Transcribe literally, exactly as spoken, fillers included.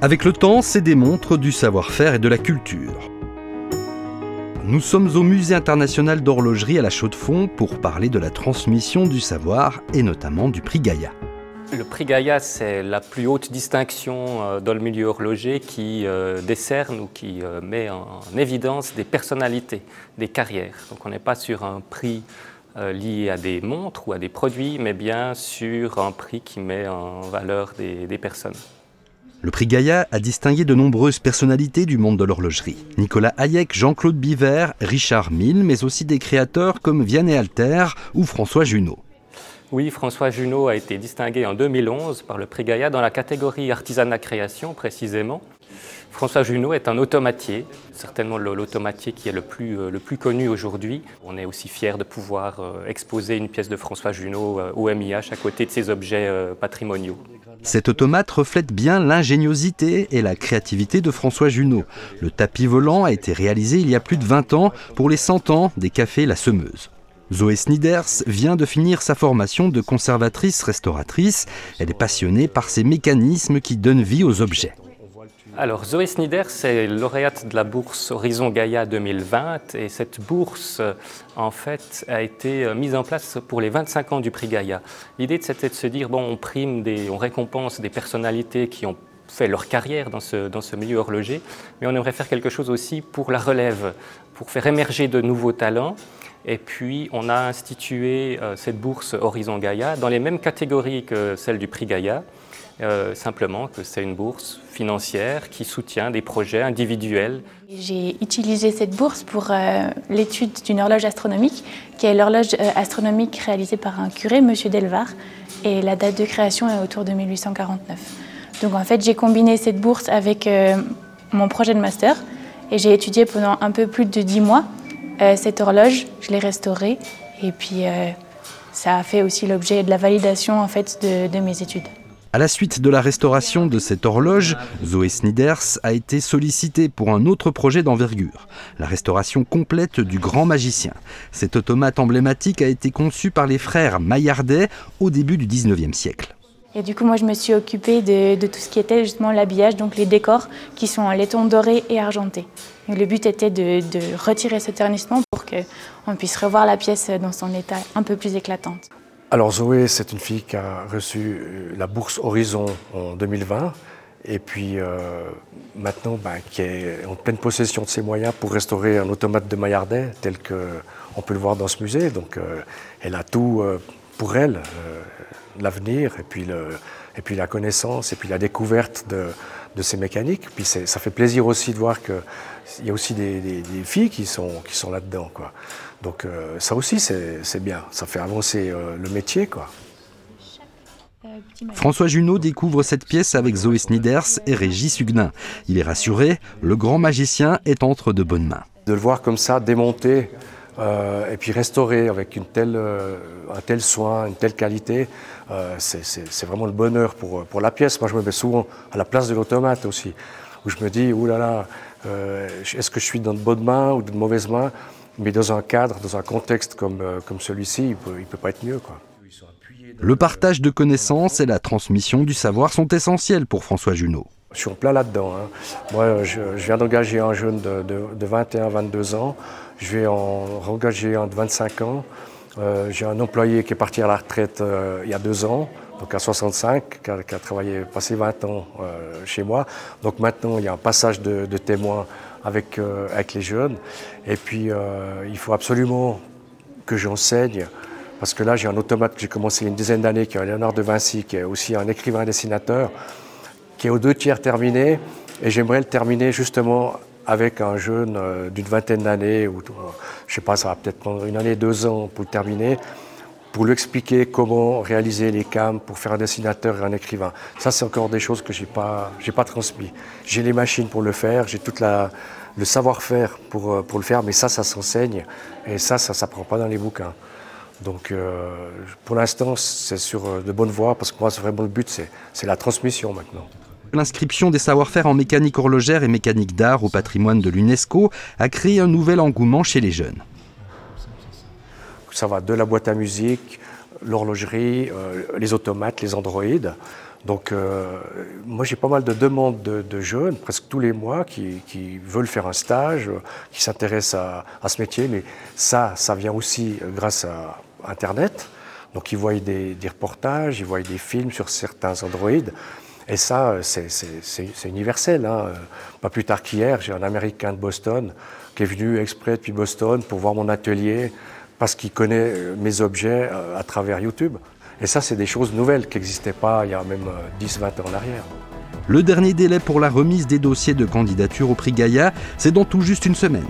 Avec le temps, c'est des montres du savoir-faire et de la culture. Nous sommes au Musée international d'horlogerie à la Chaux-de-Fonds pour parler de la transmission du savoir et notamment du prix Gaia. Le prix Gaia, c'est la plus haute distinction dans le milieu horloger qui décerne ou qui met en évidence des personnalités, des carrières. Donc on n'est pas sur un prix lié à des montres ou à des produits, mais bien sur un prix qui met en valeur des, des personnes. Le prix Gaia a distingué de nombreuses personnalités du monde de l'horlogerie. Nicolas Hayek, Jean-Claude Biver, Richard Mille, mais aussi des créateurs comme Vianney Alter ou François Junot. Oui, François Junot a été distingué en deux mille onze par le prix Gaia dans la catégorie artisanat-création précisément. François Junot est un automatier, certainement l'automatier qui est le plus, le plus connu aujourd'hui. On est aussi fiers de pouvoir exposer une pièce de François Junot au M I H à côté de ses objets patrimoniaux. Cet automate reflète bien l'ingéniosité et la créativité de François Junot. Le tapis volant a été réalisé il y a plus de vingt ans pour les cent ans des Cafés La Semeuse. Zoé Sniders vient de finir sa formation de conservatrice-restauratrice. Elle est passionnée par ces mécanismes qui donnent vie aux objets. Alors Zoé Sniders est lauréate de la bourse Horizon Gaia deux mille vingt et cette bourse en fait a été mise en place pour les vingt-cinq ans du prix Gaia. L'idée c'était de se dire bon on prime des, on récompense des personnalités qui ont fait leur carrière dans ce, dans ce milieu horloger, mais on aimerait faire quelque chose aussi pour la relève, pour faire émerger de nouveaux talents. Et puis on a institué euh, cette bourse Horizon Gaia dans les mêmes catégories que celle du prix Gaia, euh, simplement que c'est une bourse financière qui soutient des projets individuels. J'ai utilisé cette bourse pour euh, l'étude d'une horloge astronomique, qui est l'horloge euh, astronomique réalisée par un curé, M. Delvar, et la date de création est autour de mille huit cent quarante-neuf. Donc en fait j'ai combiné cette bourse avec euh, mon projet de master et j'ai étudié pendant un peu plus de dix mois euh, cette horloge, je l'ai restaurée et puis euh, ça a fait aussi l'objet de la validation en fait de, de mes études. À la suite de la restauration de cette horloge, Zoé Sniders a été sollicitée pour un autre projet d'envergure, la restauration complète du Grand Magicien. Cet automate emblématique a été conçu par les frères Maillardet au début du dix-neuvième siècle. Et du coup, moi, je me suis occupée de, de tout ce qui était justement l'habillage, donc les décors qui sont en laiton doré et argenté. Et le but était de, de retirer ce ternissement pour qu'on puisse revoir la pièce dans son état un peu plus éclatant. Alors Zoé, c'est une fille qui a reçu la bourse Horizon en deux mille vingt et puis euh, maintenant bah, qui est en pleine possession de ses moyens pour restaurer un automate de Maillardet tel qu'on peut le voir dans ce musée. Donc euh, elle a tout euh, pour elle. Euh, l'avenir et puis, le, et puis la connaissance et puis la découverte de, de ces mécaniques. Puis c'est, ça fait plaisir aussi de voir qu'il y a aussi des, des, des filles qui sont, qui sont là-dedans, quoi. Donc euh, ça aussi c'est, c'est bien, ça fait avancer euh, le métier, quoi. François Junot découvre cette pièce avec Zoé Sniders et Régis Huguenin. Il est rassuré, le grand magicien est entre de bonnes mains. De le voir comme ça démonter Euh, et puis restaurer avec une telle, euh, un tel soin, une telle qualité, euh, c'est, c'est, c'est vraiment le bonheur pour, pour la pièce. Moi je me mets souvent à la place de l'automate aussi, où je me dis, ouh là là, euh, est-ce que je suis dans de bonnes mains ou de mauvaises mains? Mais dans un cadre, dans un contexte comme, euh, comme celui-ci, il peut, il peut pas être mieux, quoi. Le partage de connaissances et la transmission du savoir sont essentiels pour François Junot. Je suis en plein là-dedans, hein. Moi, je, je viens d'engager un jeune de, de, de vingt et un à vingt-deux ans, je vais en engager un de vingt-cinq ans. Euh, j'ai un employé qui est parti à la retraite euh, il y a deux ans, donc à soixante-cinq, qui a, qui a travaillé, passé vingt ans euh, chez moi. Donc maintenant, il y a un passage de, de témoins avec, euh, avec les jeunes. Et puis, euh, il faut absolument que j'enseigne. Parce que là, j'ai un automate que j'ai commencé il y a une dizaine d'années, qui est Léonard de Vinci, qui est aussi un écrivain dessinateur, qui est aux deux tiers terminé. Et j'aimerais le terminer justement avec un jeune euh, d'une vingtaine d'années, ou euh, je sais pas, ça va peut-être prendre une année, deux ans pour le terminer, pour lui expliquer comment réaliser les cames pour faire un dessinateur et un écrivain. Ça, c'est encore des choses que j'ai pas, j'ai pas transmis. J'ai les machines pour le faire, j'ai tout le savoir-faire pour, euh, pour le faire, mais ça, ça s'enseigne, et ça, ça s'apprend pas dans les bouquins. Donc euh, pour l'instant, c'est sur de bonnes voies, parce que moi, c'est vraiment le but, c'est, c'est la transmission maintenant. L'inscription des savoir-faire en mécanique horlogère et mécanique d'art au patrimoine de l'UNESCO a créé un nouvel engouement chez les jeunes. Ça va de la boîte à musique l'horlogerie, euh, les automates, les androïdes. Donc euh, moi j'ai pas mal de demandes de, de jeunes, presque tous les mois, qui, qui veulent faire un stage, euh, qui s'intéressent à, à ce métier, mais ça, ça vient aussi grâce à Internet. Donc ils voient des, des reportages, ils voient des films sur certains androïdes, et ça c'est, c'est, c'est, c'est universel, hein. Pas plus tard qu'hier, j'ai un Américain de Boston qui est venu exprès depuis Boston pour voir mon atelier, parce qu'il connaît mes objets à travers YouTube. Et ça, c'est des choses nouvelles qui n'existaient pas il y a même dix vingt ans en arrière. Le dernier délai pour la remise des dossiers de candidature au prix Gaïa, c'est dans tout juste une semaine.